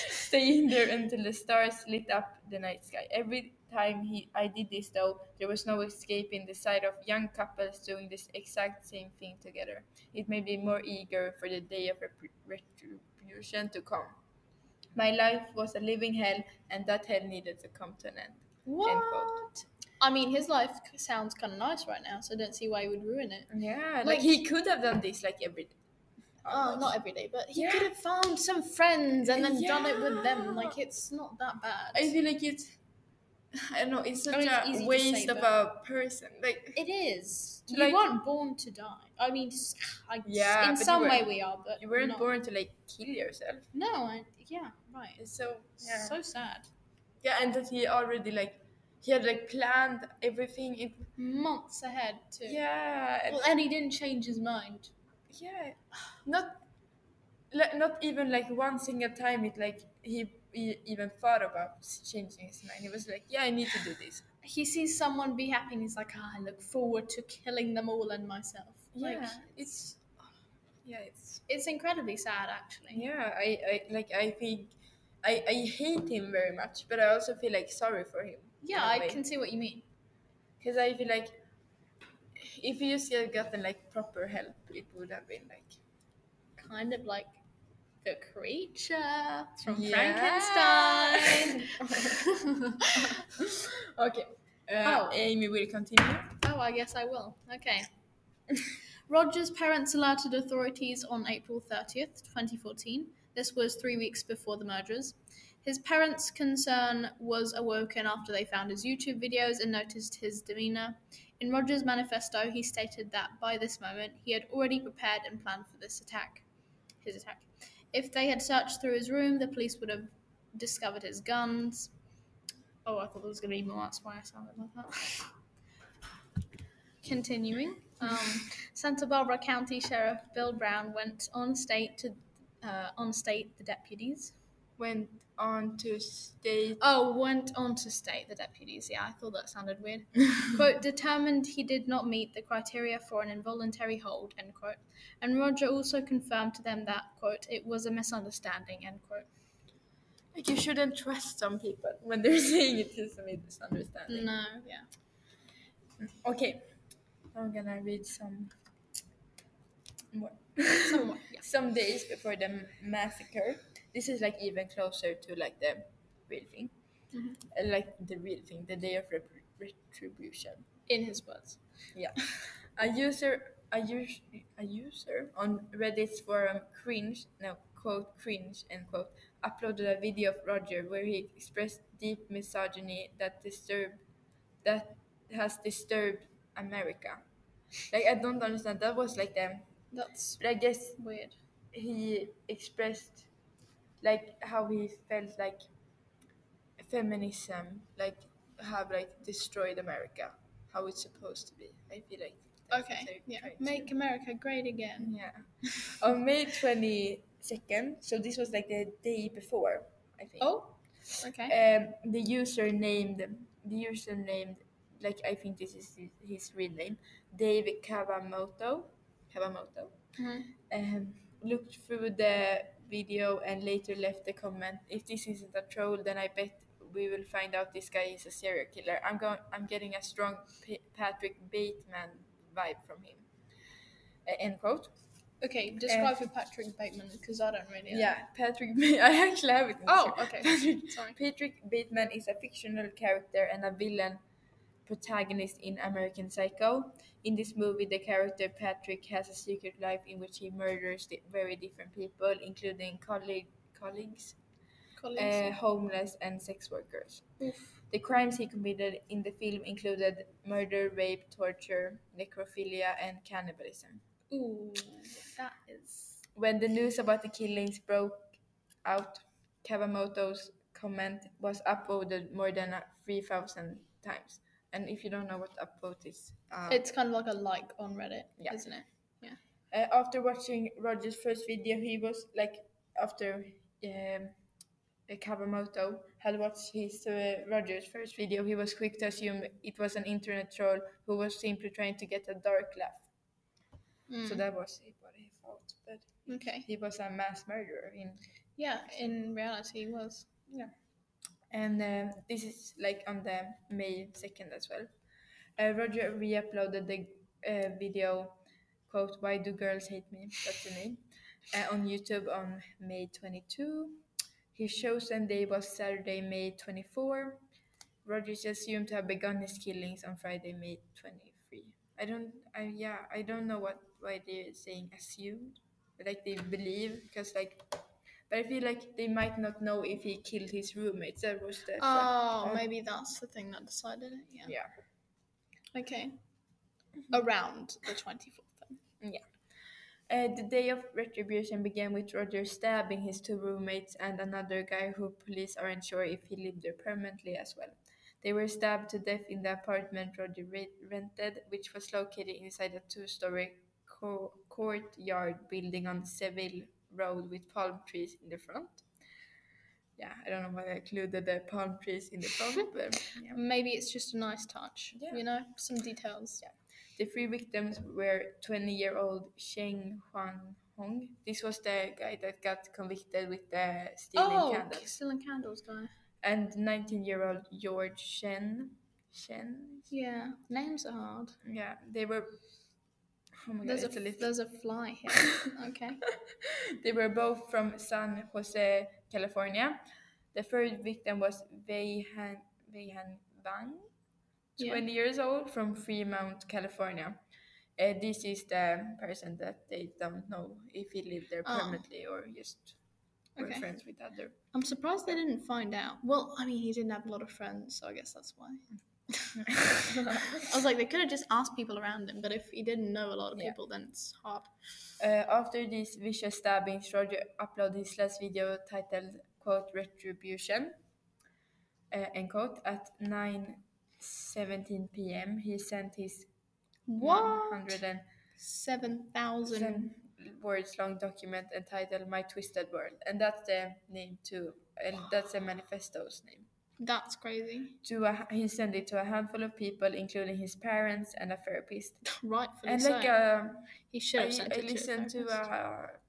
Staying there until the stars lit up the night sky. Every time I did this, though, there was no escaping the sight of young couples doing this exact same thing together. It made me more eager for the day of retribution to come. My life was a living hell, and that hell needed to come to an end. What? I mean, his life sounds kind of nice right now, so I don't see why he would ruin it. Yeah, like he could have done this like every day. Oh, not every day, but he could have found some friends and then done it with them. Like, it's not that bad. I feel like it's, I don't know, it's such a waste of a person. Like, it is. Like, you weren't born to die. I mean, in some way we are, but you weren't born to, like, kill yourself. No, right. It's so sad. Yeah, and that he already, like, he had, like, planned everything. Months ahead, too. Yeah. Well, and he didn't change his mind. Yeah, not even like one single time. It like he even thought about changing his mind. He was like, "Yeah, I need to do this." He sees someone be happy, and he's like, "I look forward to killing them all and myself." Yeah, like, it's incredibly sad, actually. Yeah, I think I hate him very much, but I also feel like sorry for him. Yeah, I can see what you mean. Because I feel like, if you just had gotten like proper help, it would have been like kind of like the creature from Frankenstein. Okay. Amy will continue. Oh, I guess I will. Okay. Rodger's parents alerted authorities on April 30th, 2014. This was 3 weeks before the murders. His parents' concern was awoken after they found his YouTube videos and noticed his demeanor. In Rodger's manifesto, he stated that by this moment, he had already prepared and planned for this attack. His attack. If they had searched through his room, the police would have discovered his guns. Oh, I thought there was going to be more. That's why I sounded like that. Continuing. Santa Barbara County Sheriff Bill Brown went on to state the deputies. Yeah, I thought that sounded weird. Quote, determined he did not meet the criteria for an involuntary hold, end quote. And Rodger also confirmed to them that, quote, it was a misunderstanding, end quote. Like, you shouldn't trust some people when they're saying it is a misunderstanding. No, yeah. Okay. I'm gonna read some more. Some days before the massacre. This is, like, even closer to, like, the real thing. Mm-hmm. Like, the real thing, the day of retribution. In his words. Yeah. A user on Reddit's forum cringe, end quote, uploaded a video of Rodger where he expressed deep misogyny that has disturbed America. Like, I don't understand. That was, like, the... That's but I guess weird. He expressed... like how he felt like feminism have destroyed America, how it's supposed to be. I feel like make America great again. Yeah. On May 22nd, so this was like the day before, I think. Oh, okay. The user named like I think this is his real name, David Kawamoto. Mm-hmm. Looked through the video and later left the comment, if this isn't a troll, then I bet we will find out this guy is a serial killer. I'm getting a strong Patrick Bateman vibe from him, end quote. Okay, describe who Patrick Bateman, because I don't really know. Yeah, I actually have it. Oh, okay. Patrick Bateman is a fictional character and a villain protagonist in American Psycho. In this movie, the character Patrick has a secret life in which he murders very different people, including colleagues, homeless, and sex workers. Oof. The crimes he committed in the film included murder, rape, torture, necrophilia, and cannibalism. Ooh, that is... When the news about the killings broke out, Kawamoto's comment was upvoted more than 3,000 times. And if you don't know what upvote is... it's kind of like a like on Reddit, isn't it? Yeah. After watching Rodger's first video, he was like... After Kawamoto had watched his Rodger's first video, he was quick to assume it was an internet troll who was simply trying to get a dark laugh. Mm. So that was what he thought. But okay. He was a mass murderer. In reality, he was. Yeah. And this is like on the May 2nd as well. Rodger re-uploaded the video, quote, "Why do girls hate me?" That's the name. On YouTube on May 22. His chosen day was Saturday, May 24. Rodger is assumed to have begun his killings on Friday, May 23. I don't know why they're saying assumed, like they believe, but I feel like they might not know if he killed his roommates. That was the maybe that's the thing that decided it. Yeah. Okay. Around the 24th. Then. Yeah. The day of retribution began with Rodger stabbing his two roommates and another guy who police aren't sure if he lived there permanently as well. They were stabbed to death in the apartment Rodger rented, which was located inside a 2-story courtyard building on Seville Road with palm trees in the front. Yeah, I don't know why I included the palm trees in the front, but yeah. Maybe it's just a nice touch, some details. Yeah. The three victims were 20-year-old Sheng Huan Hong. This was the guy that got convicted with the stealing candles guy. And 19-year-old George Chen. Yeah, names are hard. Yeah, they were... Oh my God, there's a fly here. Okay. They were both from San Jose, California. The third victim was Weihan Wang. 20 years old from Fremont, California. This is the person that they don't know if he lived there permanently or just were friends with other. I'm surprised they didn't find out. Well, I mean, he didn't have a lot of friends, so I guess that's why. I was like, they could have just asked people around him, but if he didn't know a lot of people, then it's hard. After these vicious stabbings, Rodger uploaded his last video titled, quote, "Retribution," end quote, at 9:17 p.m. He sent his 107,000 words long document entitled "My Twisted World," and that's the name too, and that's the manifesto's name. That's crazy. He sent it to a handful of people, including his parents and a therapist. Rightfully and so. And he should have sent it to a therapist. I listened to a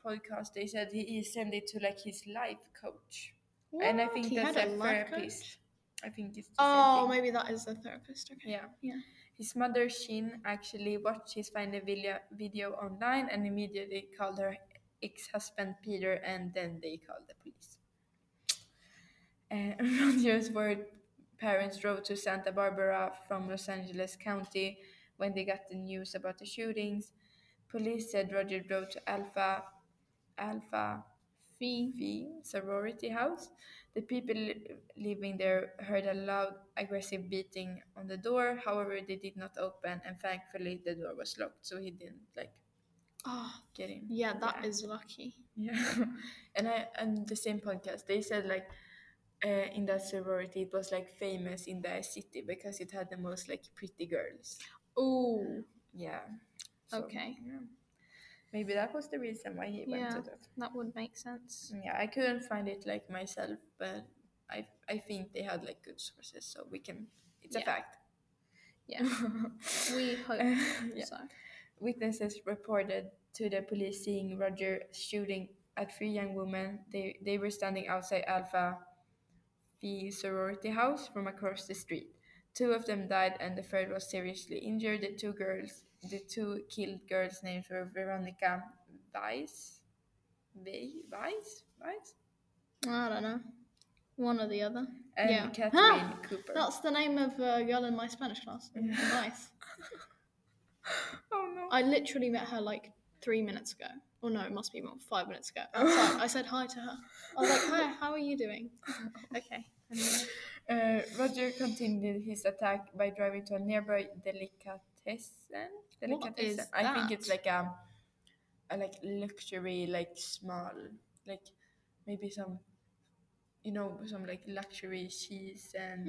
podcast. They said he sent it to his life coach. What? And I think that's a therapist. Coach? I think it's the same thing. Maybe that is the therapist. Okay. Yeah. His mother, Shin, actually watched his final video online and immediately called her ex-husband, Peter, and then they called the police. Rodger's parents drove to Santa Barbara from Los Angeles County when they got the news about the shootings. Police said Rodger drove to Alpha Phi sorority house. The people living there heard a loud, aggressive beating on the door. However, they did not open, and thankfully the door was locked, so he didn't get in. Yeah, that is lucky. Yeah, and the same podcast they said in that sorority it was famous in the city because it had the most pretty girls. Oh yeah. So, okay. Yeah. Maybe that was the reason why he went to that. That would make sense. Yeah, I couldn't find it myself, but I think they had good sources, so we can. It's a fact. Yeah, we hope. So. Witnesses reported to the police seeing Rodger shooting at three young women. They were standing outside Alpha Phi sorority house from across the street. Two of them died, and the third was seriously injured. The two killed girls' names were Veronica Weiss? I don't know. One or the other. And Catherine Cooper. That's the name of a girl in my Spanish class. Yeah. Weiss. Oh, no. I literally met her 3 minutes ago. Or no, it must be more, 5 minutes ago. I said hi to her. I was like, "Hi, how are you doing?" Okay. Rodger continued his attack by driving to a nearby delicatessen. I think it's a luxury, small, maybe some, some luxury cheese and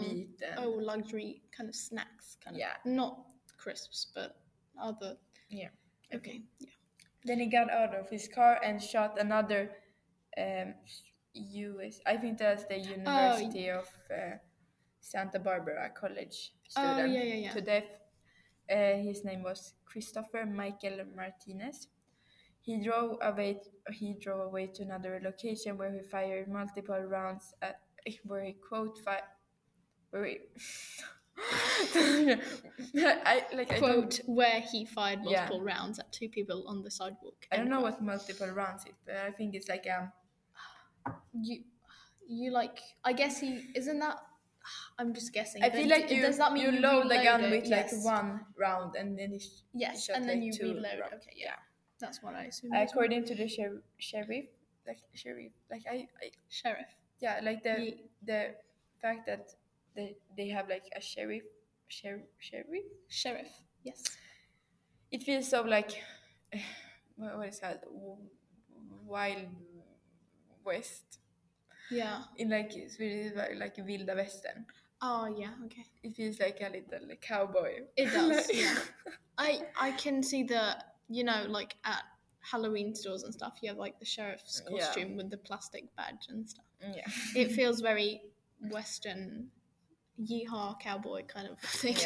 meat. And luxury kind of snacks, not crisps, but other. Yeah. Okay. Yeah. Then he got out of his car and shot another US. I think that's the University of Santa Barbara College student. Oh, yeah. To death. His name was Christopher Michael Martinez. He drove away to another location where he fired multiple rounds at where he quote fired. Where he fired multiple rounds at two people on the sidewalk. I don't know what multiple rounds is, but I think it's like I guess he isn't that. I'm just guessing. I feel like you load the gun with like one round and then you reload. Okay, yeah. That's what I assume. According to the sheriff. Yeah, like the fact that they have like a sheriff. Yes. It feels so like what is that? Wild West. Yeah. In like Swedish, like Vilda Western. Oh yeah, okay. It feels like a little like, cowboy. It does. Like, yeah. I can see the. You know, like at Halloween stores and stuff, you have like the sheriff's costume with the plastic badge and stuff. Yeah. It feels very Western, yeehaw cowboy kind of thing.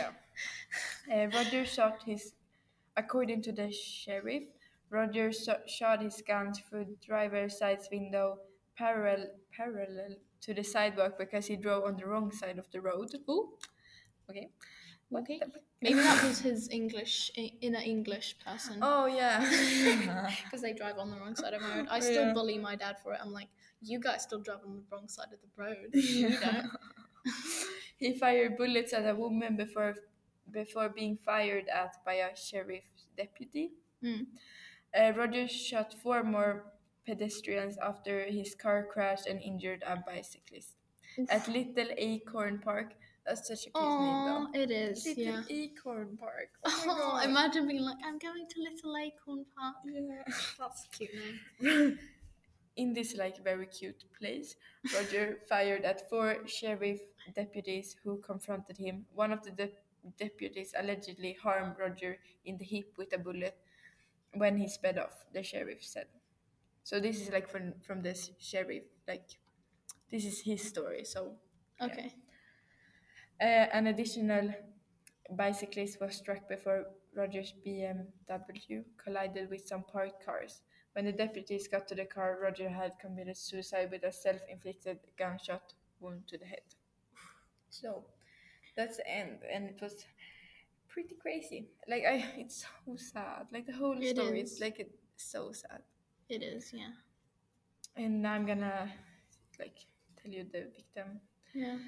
Yeah. According to the sheriff, Roger shot his gun through driver's side window parallel to the sidewalk because he drove on the wrong side of the road. Ooh. Okay. Okay, maybe that was his inner English person. Oh, yeah. Because they drive on the wrong side of my road. I still bully my dad for it. I'm like, you guys still drive on the wrong side of the road. Yeah. You don't. He fired bullets at a woman before being fired at by a sheriff's deputy. Mm. Roger shot four more pedestrians after his car crashed and injured a bicyclist. At Little Acorn Park. That's such a cute name, though. It is, Little Acorn Park. Oh, imagine being like, I'm going to Little Acorn Park. Yeah. That's a cute name. In this, like, very cute place, Roger fired at four sheriff deputies who confronted him. One of the deputies allegedly harmed Roger in the hip with a bullet when he sped off, the sheriff said. So this is, like, from this sheriff. Like, this is his story, so... Okay. Yeah. An additional bicyclist was struck before Roger's BMW collided with some parked cars. When the deputies got to the car, Roger had committed suicide with a self-inflicted gunshot wound to the head. So that's the end, and it was pretty crazy. Like it's so sad. Like the whole story is like it's so sad. It is, yeah. And I'm gonna like tell you the victim. Yeah.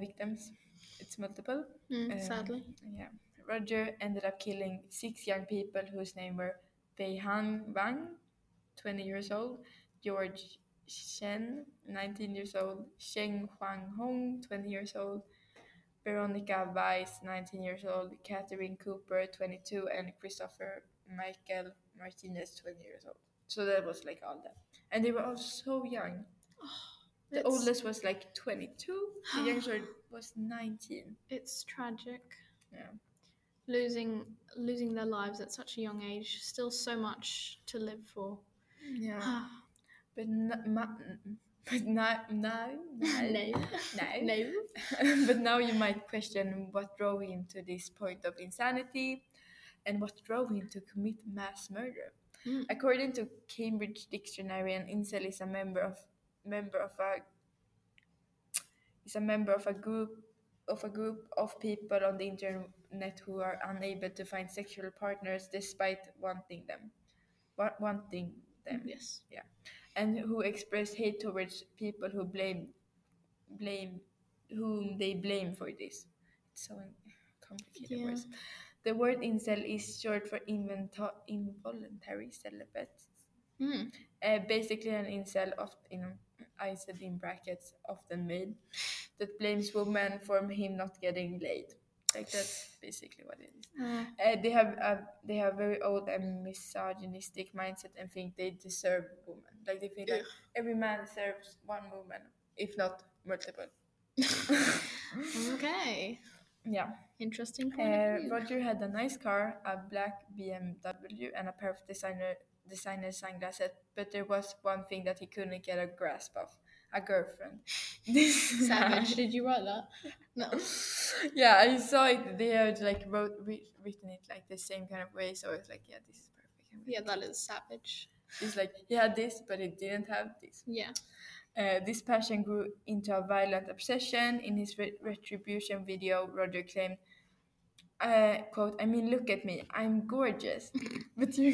Victims. It's multiple. Sadly. Yeah. Roger ended up killing six young people whose name were Weihan Wang, 20 years old, George Chen, 19 years old, Sheng Huang Hong, 20 years old, Veronica Weiss, 19 years old, Catherine Cooper, 22, and Christopher Michael Martinez, 20 years old. So that was like all that. And they were all so young. The oldest was like 22. The youngster was 19. It's tragic. Yeah, losing their lives at such a young age. Still so much to live for. Yeah, but now but now you might question what drove him to this point of insanity, and what drove him to commit mass murder. Mm. According to Cambridge Dictionary, an incel is a member of a group of people on the internet who are unable to find sexual partners despite wanting them. Yes. Yeah. And who express hate towards people who blame for this. It's so complicated words. The word incel is short for involuntary celibate. Mm. Basically, an incel I said in brackets, often made, that blames women for him not getting laid. Like that's basically what it is. They have very old and misogynistic mindset and think they deserve women. Like they think like every man deserves one woman, if not multiple. Okay. Yeah. Interesting point. Roger had a nice car, a black BMW, and a pair of designer designer sunglasses, but there was one thing that he couldn't get a grasp of: a girlfriend. This savage. Did you write that? No. Yeah, I saw it. They had written it like the same kind of way, so it's like, yeah, this is perfect. Yeah, that is savage. It's like he had this, but it didn't have this. Yeah. This passion grew into a violent obsession. In his retribution video, Rodger claimed, quote, "I mean, look at me. I'm gorgeous." But you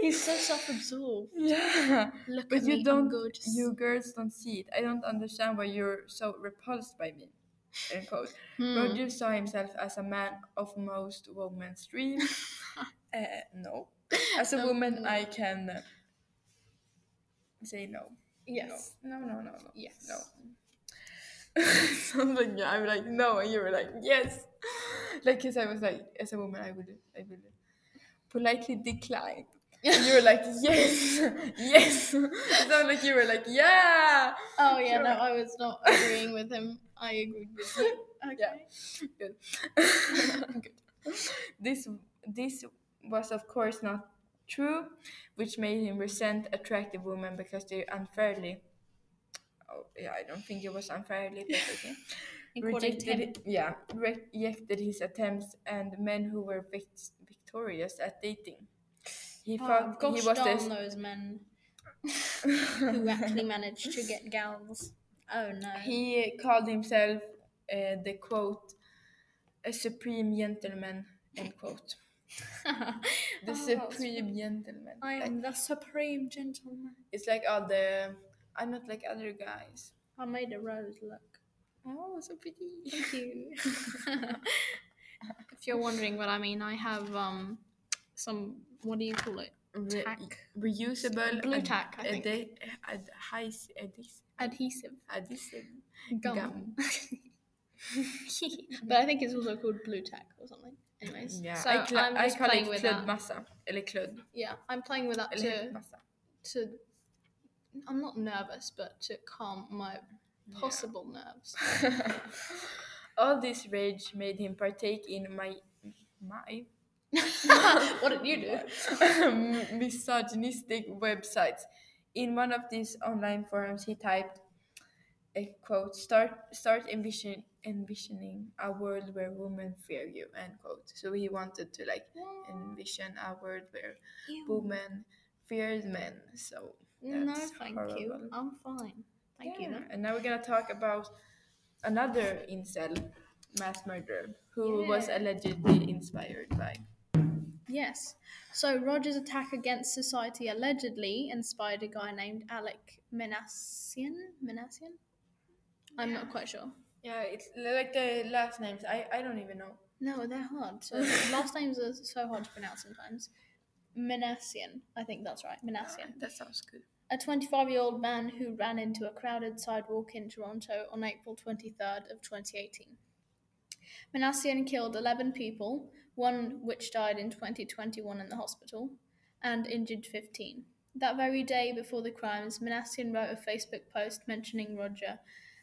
He's so self-absorbed. Yeah. Look but at you me, don't. I'm gorgeous. You girls don't see it. I don't understand why you're so repulsed by me. End quote. Rodger saw himself as a man of most women's dreams. No. As a woman, I can say no. Yes. No. Yes. No. Something. Yeah, I'm like no, and you were like yes. Like, cause I was like, as a woman, I would politely decline. And you were like yes, yes. It sounded like you were like yeah. Oh yeah, no, I was not agreeing with him. I agreed with him. Okay, yeah. Good. This was of course not true, which made him resent attractive women because they unfairly. Oh, yeah, I don't think it was unfairly, but okay. Rejected his attempts and men who were victorious at dating. He thought he was those men who actually managed to get gals. Oh no! He called himself the quote, "a supreme gentleman," end quote. The supreme gentleman. I am the supreme gentleman. It's like all the. I'm not like other guys. I made a rose look. Oh, so pretty. Thank you. If you're wondering what I mean, I have some, what do you call it? Tack. Reusable. Blue tack, I think. Adhesive. Gum. But I think it's also called blue tack or something. Anyways. Yeah. So I'm just playing with that. Yeah, I'm playing with that to I'm not nervous, but to calm my possible nerves. All this rage made him partake in my what did you do? Misogynistic websites. In one of these online forums, he typed, a quote, start envisioning a world where women fear you, end quote. So he wanted to envision a world where women feared men, so... That's thank horrible. You. I'm fine. Thank you. And now we're going to talk about another incel mass murderer who was allegedly inspired by. Yes. So Rodger's attack against society allegedly inspired a guy named Alek Minassian? I'm not quite sure. Yeah, it's like the last names. I don't even know. No, they're hard. So last names are so hard to pronounce sometimes. Minassian, I think that's right. Minassian. That sounds good. A 25-year-old man who ran into a crowded sidewalk in Toronto on April 23rd of 2018. Minassian killed 11 people, one which died in 2021 in the hospital, and injured 15. That very day before the crimes, Minassian wrote a Facebook post mentioning Rodger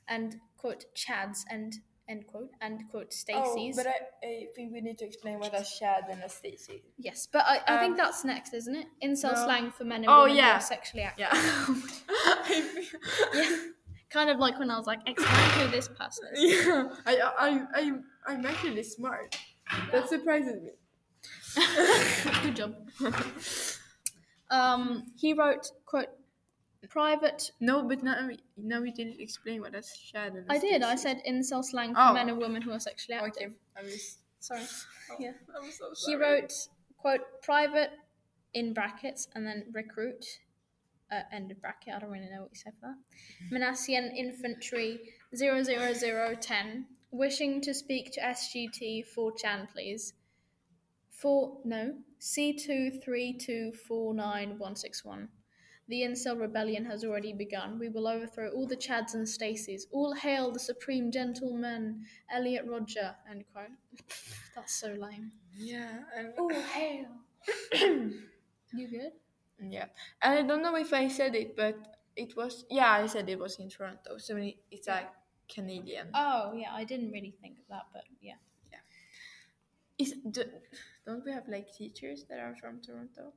and, quote, Chads and end quote, Stacey's. Oh, but I think we need to explain what a Shad and a Stacey. Yes, but I think that's next, isn't it? Incel slang for men and women who are sexually active. Yeah. Kind of like when I was like, explain who this person is. Yeah, I'm actually smart. Yeah. That surprises me. Good job. He wrote, quote, private. No, but now we didn't explain what a Shad and a Stacey. I did. I said incel slang for men and women who are sexually active. Okay. Sorry. Oh, yeah. I'm so sorry. He wrote, quote, private in brackets and then recruit, end of bracket. I don't really know what he said for that. Minassian Infantry 00010, wishing to speak to SGT 4chan, please. C23249161. The incel rebellion has already begun. We will overthrow all the Chads and Stacies. All hail the supreme gentleman, Elliot Rodger, end quote. That's so lame. Yeah. All hail. You good? Yeah. And I don't know if I said it, but it was... Yeah, I said it was in Toronto. So it's a Canadian. Oh, yeah. I didn't really think of that, but yeah. Don't we have like teachers that are from Toronto?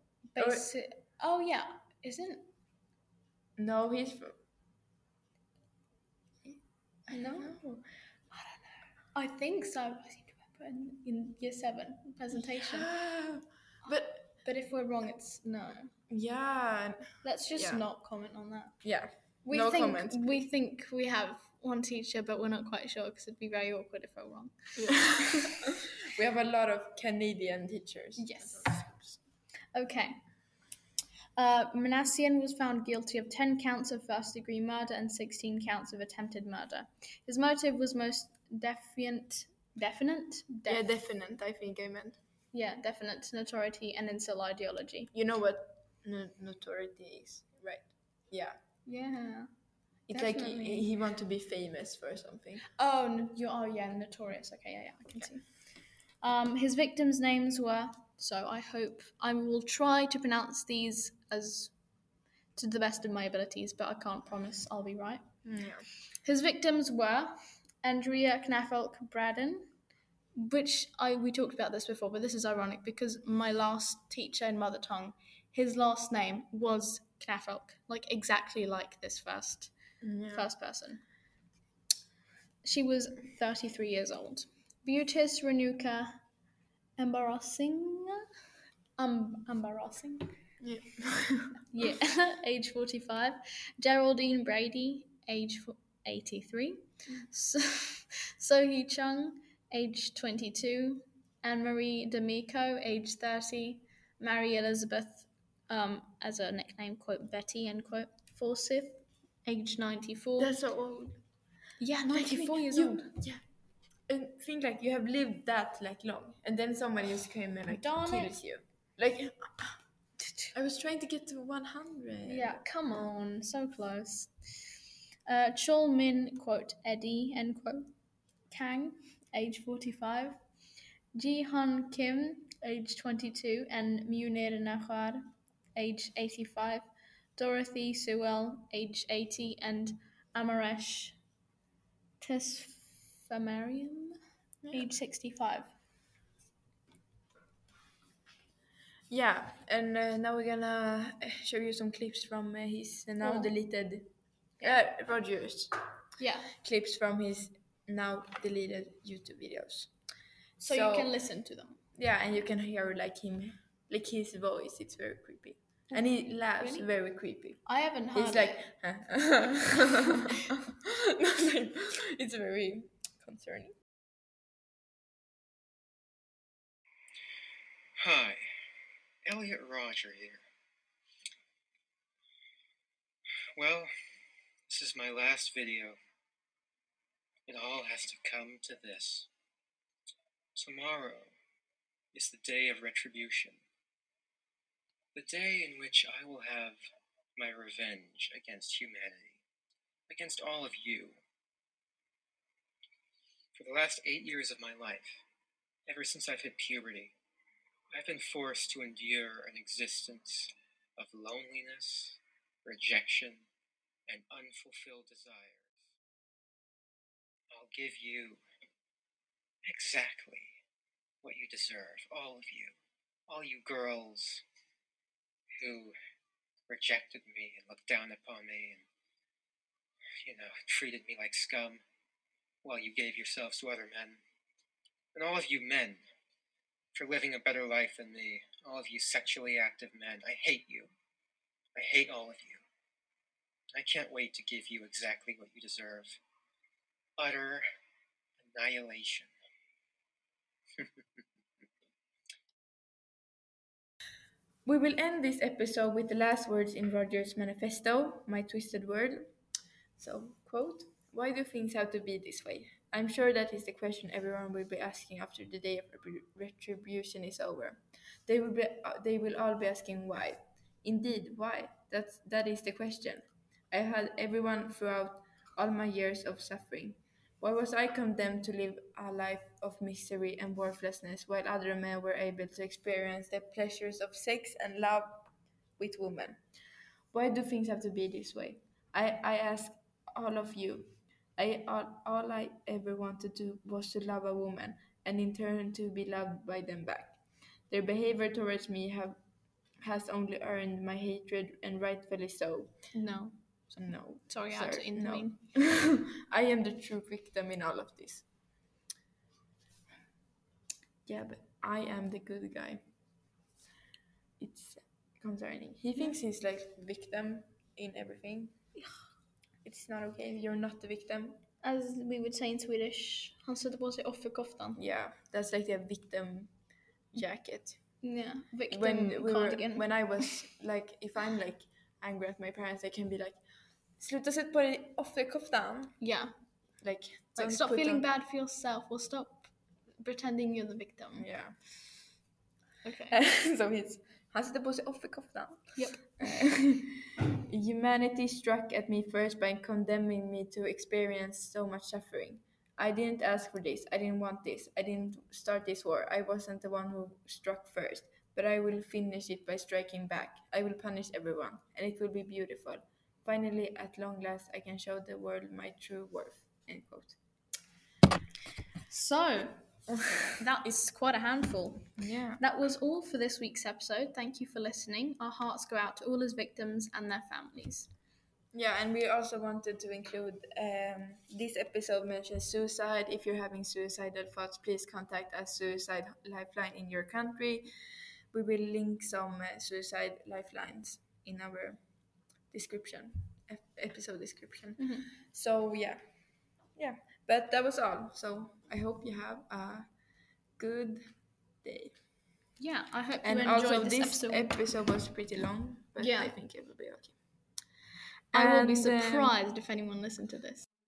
Oh yeah, isn't? No, he's from. I don't know. I think so. I seem to remember in year 7 presentation. Yeah, but if we're wrong, it's no. Yeah. Let's just not comment on that. Yeah. We think we have one teacher, but we're not quite sure because it'd be very awkward if we're wrong. Yeah. We have a lot of Canadian teachers. Yes. Okay. Minassian was found guilty of 10 counts of first-degree murder and 16 counts of attempted murder. His motive was most definite notoriety and incel ideology. You know what notoriety is, right? Yeah. Yeah. It's definitely. Like he wants to be famous for something. Notorious. Okay, yeah, I can see. His victims' names were, so I will try to pronounce these as to the best of my abilities, but I can't promise I'll be right. Yeah. His victims were Andrea Knafelk Braden, which we talked about this before, but this is ironic because my last teacher in mother tongue, his last name was Knafelk, like exactly like this first person. She was 33 years old. Beautis Renuka Embarrassing. Yeah. Yeah. Age 45. Geraldine Brady, age 83. Sohee Chung, age 22. Anne-Marie D'Amico, age 30. Mary Elizabeth, as a nickname, quote, Betty, end quote, Forsyth, age 94. That's so old. Yeah, 94 years old. Yeah. And think like you have lived that like long, and then somebody just came and like kills you. Like I was trying to get to 100. Yeah, come on, so close. Chol Min, quote, Eddie, end quote, Kang, age 45, Ji Han Kim, age 22, and Munir Nahar, age 85, Dorothy Sewell, age 80, and Amaresh Tesfamariam, age 65. Yeah, and now we're gonna show you some clips from his now deleted... Rodger's. Yeah. Clips from his now deleted YouTube videos. So you can listen to them. Yeah, and you can hear like him, like his voice. It's very creepy. Okay. And he laughs very creepy. I haven't heard He's like, it's very concerning. Hi, Elliot Rodger here. Well... this is my last video. It all has to come to this. Tomorrow is the day of retribution. The day in which I will have my revenge against humanity. Against all of you. For the last 8 years of my life, ever since I've hit puberty, I've been forced to endure an existence of loneliness, rejection, and unfulfilled desires. I'll give you exactly what you deserve, all you girls who rejected me and looked down upon me and, treated me like scum while you gave yourselves to other men. And all of you men for living a better life than me, all of you sexually active men, I hate you. I hate all of you. I can't wait to give you exactly what you deserve. Utter annihilation. We will end this episode with the last words in Rodger's manifesto, My Twisted World. So, quote, "Why do things have to be this way? I'm sure that is the question everyone will be asking after the day of retribution is over. They will all be asking why. Indeed, why? That is the question. I had everyone throughout all my years of suffering. Why was I condemned to live a life of misery and worthlessness while other men were able to experience the pleasures of sex and love with women? Why do things have to be this way? I ask all of you. All I ever wanted to do was to love a woman and in turn to be loved by them back. Their behavior towards me has only earned my hatred, and rightfully so. No. Sorry, I had to intervene. No. I am the true victim in all of this. Yeah, but I am the good guy. It's concerning. He thinks he's like victim in everything. It's not okay. You're not the victim. As we would say in Swedish, han sätter på sig offerkoftan. Yeah, that's like the victim jacket. Yeah, victim cardigan. When I was like, if I'm like angry at my parents, I can be like, sluta sätta på dig offerkoftan. Yeah. Like stop feeling bad for yourself, or stop pretending you're the victim. Yeah. Okay. So han sätter på sig offerkoftan. Yep. Humanity struck at me first by condemning me to experience so much suffering. I didn't ask for this. I didn't want this. I didn't start this war. I wasn't the one who struck first, but I will finish it by striking back. I will punish everyone, and it will be beautiful. Finally, at long last, I can show the world my true worth. End quote. So, that is quite a handful. Yeah. That was all for this week's episode. Thank you for listening. Our hearts go out to all his victims and their families. Yeah, and we also wanted to include this episode mentions suicide. If you're having suicidal thoughts, please contact a suicide lifeline in your country. We will link some suicide lifelines in our description, episode description. Mm-hmm. So, yeah, but that was all. So I hope you have a good day. Yeah, I hope you enjoyed this episode. Episode was pretty long, but I think it will be okay. I will be surprised if anyone listened to this.